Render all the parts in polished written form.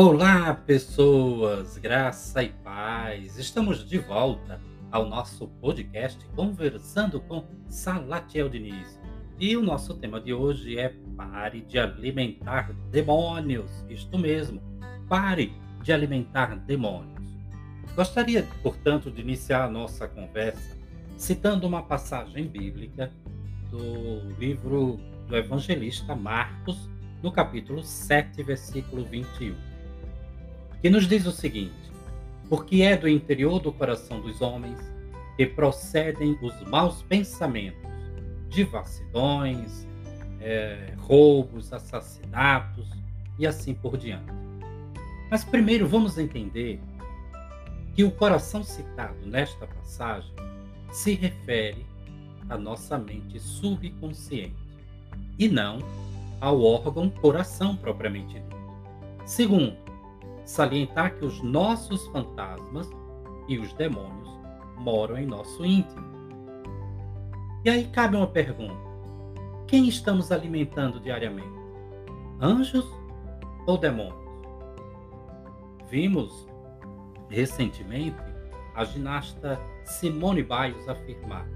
Olá, pessoas! Graça e paz! Estamos de volta ao nosso podcast Conversando com Salatiel Diniz. E o nosso tema de hoje é: pare de alimentar demônios. Isto mesmo, pare de alimentar demônios. Gostaria, portanto, de iniciar a nossa conversa citando uma passagem bíblica do livro do evangelista Marcos, no capítulo 7, versículo 21. Que nos diz o seguinte: porque é do interior do coração dos homens que procedem os maus pensamentos, devassidões, roubos, assassinatos e assim por diante. Mas primeiro vamos entender que o coração citado nesta passagem se refere à nossa mente subconsciente e não ao órgão coração propriamente dito. Segundo, salientar que os nossos fantasmas e os demônios moram em nosso íntimo. E aí cabe uma pergunta: quem estamos alimentando diariamente? Anjos ou demônios? Vimos recentemente a ginasta Simone Biles afirmar: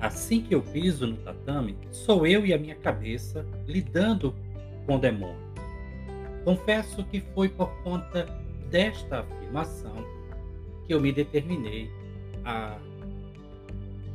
assim que eu piso no tatame, sou eu e a minha cabeça lidando com demônios. Confesso que foi por conta desta afirmação que eu me determinei a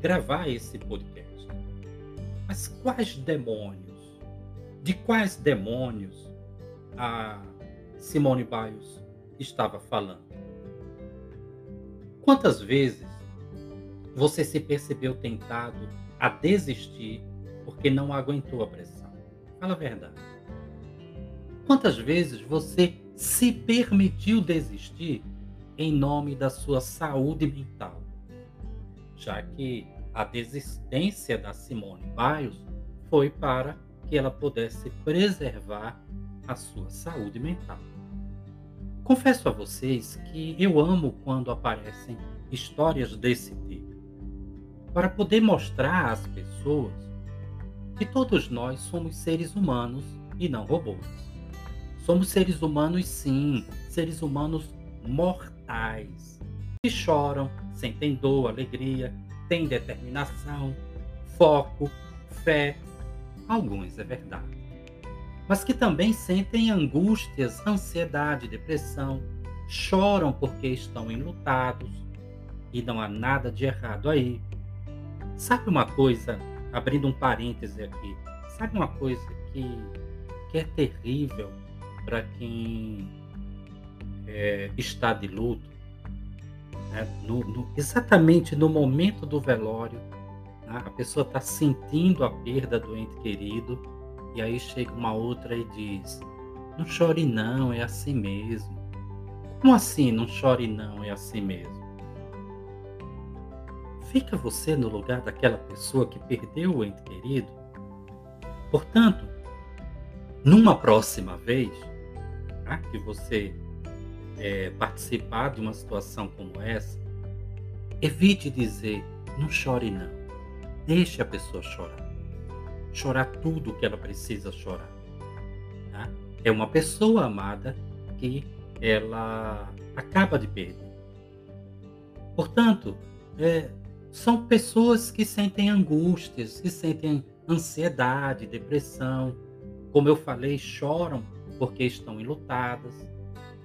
gravar esse podcast. Mas quais demônios? De quais demônios a Simone Biles estava falando? Quantas vezes você se percebeu tentado a desistir porque não aguentou a pressão? Fala a verdade. Quantas vezes você se permitiu desistir em nome da sua saúde mental? Já que a desistência da Simone Biles foi para que ela pudesse preservar a sua saúde mental. Confesso a vocês que eu amo quando aparecem histórias desse tipo, para poder mostrar às pessoas que todos nós somos seres humanos e não robôs. Somos seres humanos, sim, seres humanos mortais, que choram, sentem dor, alegria, têm determinação, foco, fé, alguns é verdade, mas que também sentem angústias, ansiedade, depressão, choram porque estão enlutados e não há nada de errado aí. Sabe uma coisa, abrindo um parêntese aqui, sabe uma coisa que é terrível para quem está de luto, né? Exatamente no momento do velório, né? A pessoa está sentindo a perda do ente querido, e aí chega uma outra e diz: não chore não, é assim mesmo. Como assim não chore não, é assim mesmo? Fica você no lugar daquela pessoa que perdeu o ente querido? Portanto, numa próxima vez que você participar de uma situação como essa, evite dizer: não chore não, deixe a pessoa chorar tudo o que ela precisa chorar, tá? É uma pessoa amada que ela acaba de perder. Portanto, são pessoas que sentem angústias, que sentem ansiedade, depressão, como eu falei, choram porque estão enlutadas,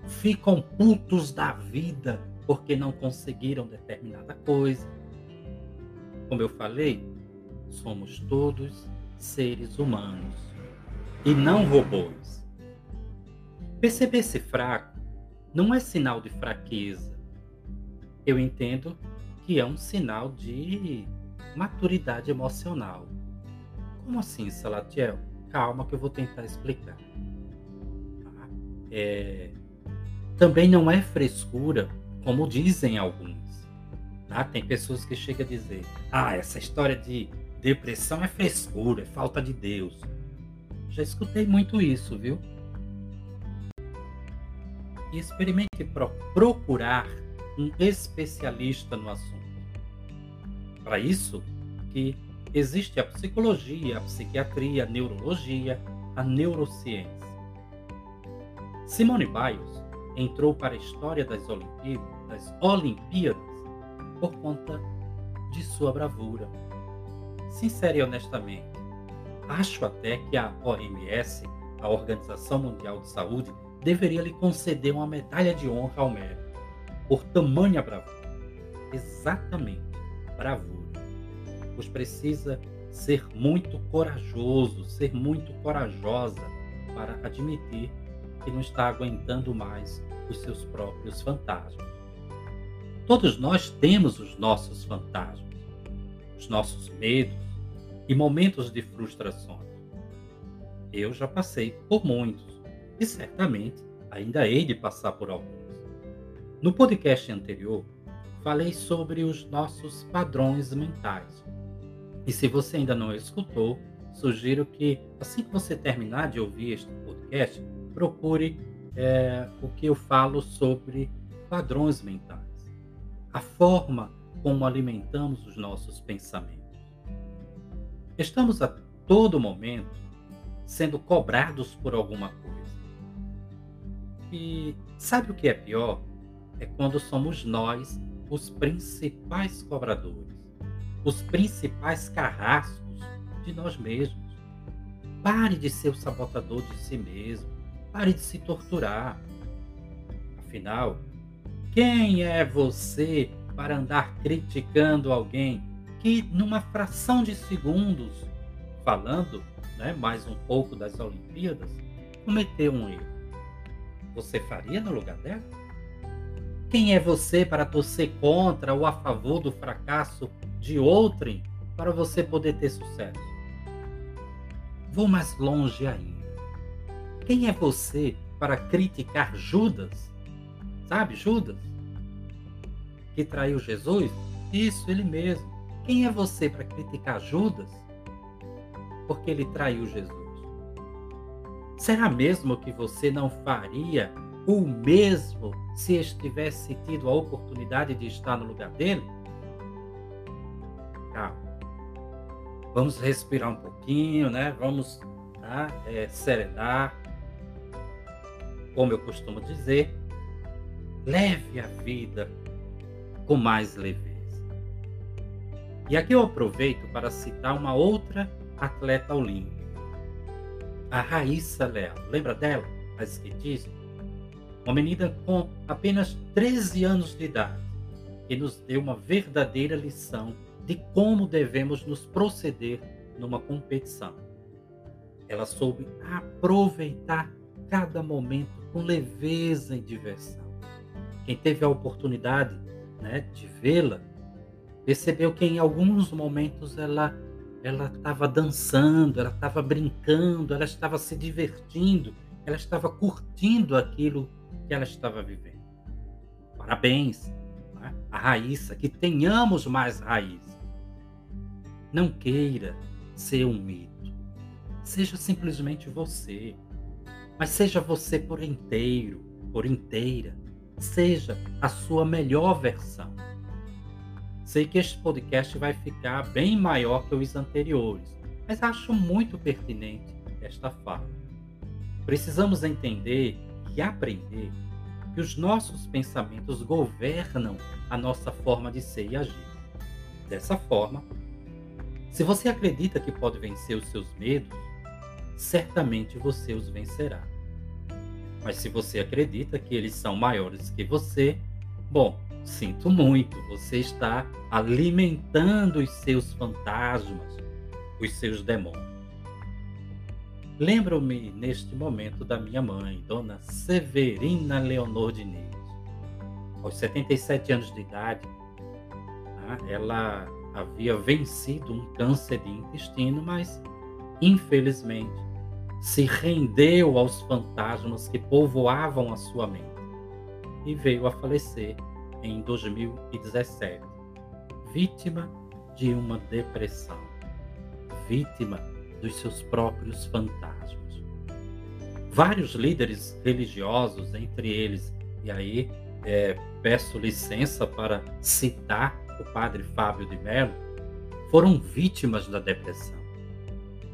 ficam putos da vida porque não conseguiram determinada coisa. Como eu falei, somos todos seres humanos e não robôs. Perceber-se fraco não é sinal de fraqueza. Eu entendo que é um sinal de maturidade emocional. Como assim, Salatiel? Calma que eu vou tentar explicar. Também não é frescura, como dizem alguns, tá? Tem pessoas que chegam a dizer: essa história de depressão é frescura, é falta de Deus. Já escutei muito isso, viu? E experimente procurar um especialista no assunto. Para isso que existe a psicologia, a psiquiatria, a neurologia, a neurociência. Simone Biles entrou para a história das Olimpíadas por conta de sua bravura. Sincera e honestamente, acho até que a OMS, a Organização Mundial de Saúde, deveria lhe conceder uma medalha de honra ao mérito, por tamanha bravura. Exatamente, bravura. Pois precisa ser muito corajoso, ser muito corajosa para admitir que não está aguentando mais os seus próprios fantasmas. Todos nós temos os nossos fantasmas, os nossos medos e momentos de frustrações. Eu já passei por muitos e certamente ainda hei de passar por alguns. No podcast anterior, falei sobre os nossos padrões mentais. E se você ainda não escutou, sugiro que, assim que você terminar de ouvir este podcast, procure o que eu falo sobre padrões mentais. A forma como alimentamos os nossos pensamentos. Estamos a todo momento sendo cobrados por alguma coisa. E sabe o que é pior? É quando somos nós os principais cobradores, os principais carrascos de nós mesmos. Pare de ser o sabotador de si mesmo, pare de se torturar. Afinal, quem é você para andar criticando alguém que, numa fração de segundos, falando mais um pouco das Olimpíadas, cometeu um erro? Você faria no lugar dela? Quem é você para torcer contra ou a favor do fracasso de outrem para você poder ter sucesso? Vou mais longe ainda. Quem é você para criticar Judas? Sabe, Judas? Que traiu Jesus? Isso, ele mesmo. Quem é você para criticar Judas? Porque ele traiu Jesus. Será mesmo que você não faria o mesmo se estivesse tido a oportunidade de estar no lugar dele? Calma. Vamos respirar um pouquinho, Vamos serenar. Como eu costumo dizer, leve a vida com mais leveza. E aqui eu aproveito para citar uma outra atleta olímpica, a Raíssa Leal. Lembra dela? A skatista? Uma menina com apenas 13 anos de idade, que nos deu uma verdadeira lição de como devemos nos proceder numa competição. Ela soube aproveitar cada momento com leveza e diversão. Quem teve a oportunidade de vê-la, percebeu que em alguns momentos ela estava dançando, ela estava brincando, ela estava se divertindo, ela estava curtindo aquilo que ela estava vivendo. Parabéns, a Raíssa, que tenhamos mais raiz. Não queira ser um mito. Seja simplesmente você, mas seja você por inteiro, por inteira. Seja a sua melhor versão. Sei que este podcast vai ficar bem maior que os anteriores, mas acho muito pertinente esta fala. Precisamos entender e aprender que os nossos pensamentos governam a nossa forma de ser e agir. Dessa forma, se você acredita que pode vencer os seus medos, certamente você os vencerá. Mas se você acredita que eles são maiores que você, sinto muito, você está alimentando os seus fantasmas, os seus demônios. Lembro-me, neste momento, da minha mãe, Dona Severina Leonor Diniz. Aos 77 anos de idade, ela havia vencido um câncer de intestino, mas, infelizmente, se rendeu aos fantasmas que povoavam a sua mente e veio a falecer em 2017, vítima de uma depressão, vítima dos seus próprios fantasmas. Vários líderes religiosos, entre eles, e aí peço licença para citar o Padre Fábio de Mello, foram vítimas da depressão.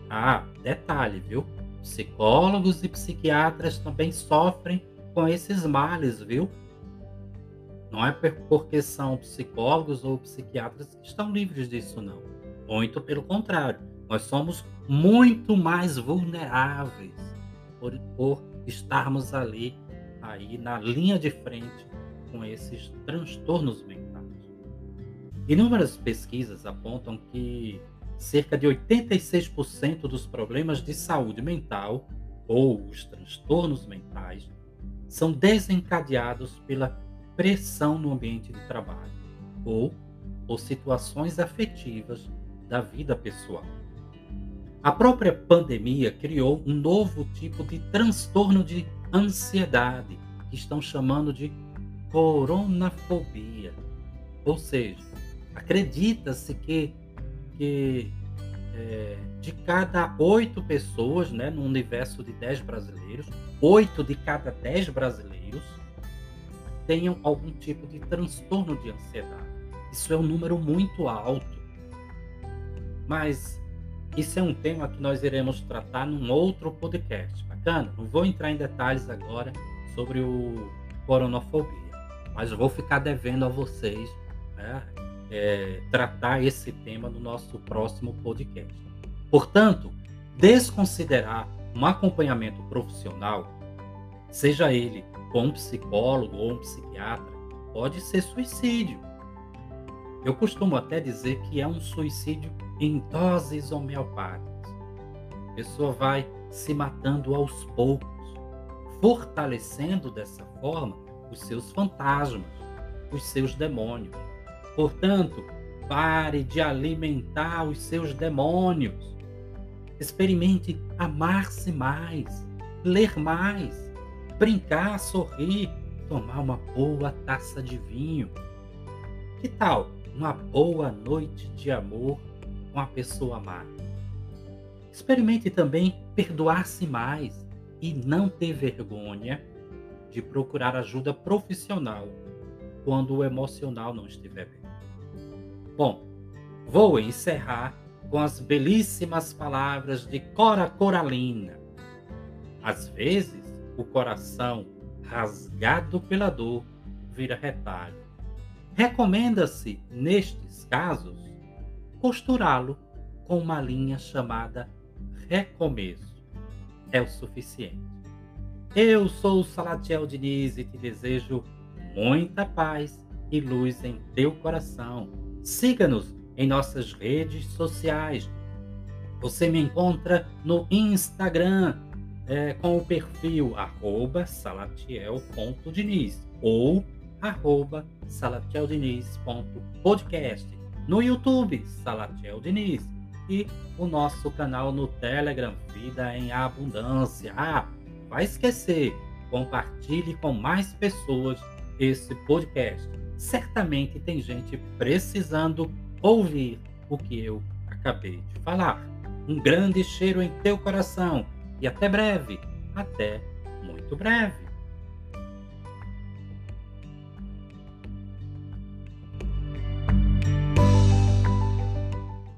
Ah, detalhe, viu? Psicólogos e psiquiatras também sofrem com esses males, viu? Não é porque são psicólogos ou psiquiatras que estão livres disso, não. Muito pelo contrário. Nós somos muito mais vulneráveis por estarmos ali, aí na linha de frente com esses transtornos mentais. Inúmeras pesquisas apontam que cerca de 86% dos problemas de saúde mental, ou os transtornos mentais, são desencadeados pela pressão no ambiente de trabalho ou por situações afetivas da vida pessoal. A própria pandemia criou um novo tipo de transtorno de ansiedade, que estão chamando de coronafobia. Ou seja, acredita-se que de cada 8 pessoas, né, no universo de 10 brasileiros, 8 de cada 10 brasileiros tenham algum tipo de transtorno de ansiedade. Isso é um número muito alto. Mas isso é um tema que nós iremos tratar num outro podcast. Bacana? Não vou entrar em detalhes agora sobre o coronafobia, mas eu vou ficar devendo a vocês, né, tratar esse tema no nosso próximo podcast. Portanto, desconsiderar um acompanhamento profissional, seja ele com um psicólogo ou um psiquiatra, pode ser suicídio. Eu costumo até dizer que é um suicídio em doses homeopáticas. A pessoa vai se matando aos poucos, fortalecendo dessa forma os seus fantasmas, os seus demônios. Portanto, pare de alimentar os seus demônios. Experimente amar-se mais, ler mais, brincar, sorrir, tomar uma boa taça de vinho. Que tal uma boa noite de amor com a pessoa amada? Experimente também perdoar-se mais e não ter vergonha de procurar ajuda profissional quando o emocional não estiver bem. Bom, vou encerrar com as belíssimas palavras de Cora Coralina. Às vezes, o coração, rasgado pela dor, vira retalho. Recomenda-se, nestes casos, costurá-lo com uma linha chamada recomeço. É o suficiente. Eu sou o Salatiel Diniz e te desejo muita paz e luz em teu coração. Siga-nos em nossas redes sociais. Você me encontra no Instagram, com o perfil @salatiel.diniz ou @salatieldiniz.podcast, no YouTube Salatiel Diniz e o nosso canal no Telegram Vida em Abundância. Vai esquecer, compartilhe com mais pessoas esse podcast. Certamente tem gente precisando ouvir o que eu acabei de falar. Um grande cheiro em teu coração. E até breve, até muito breve.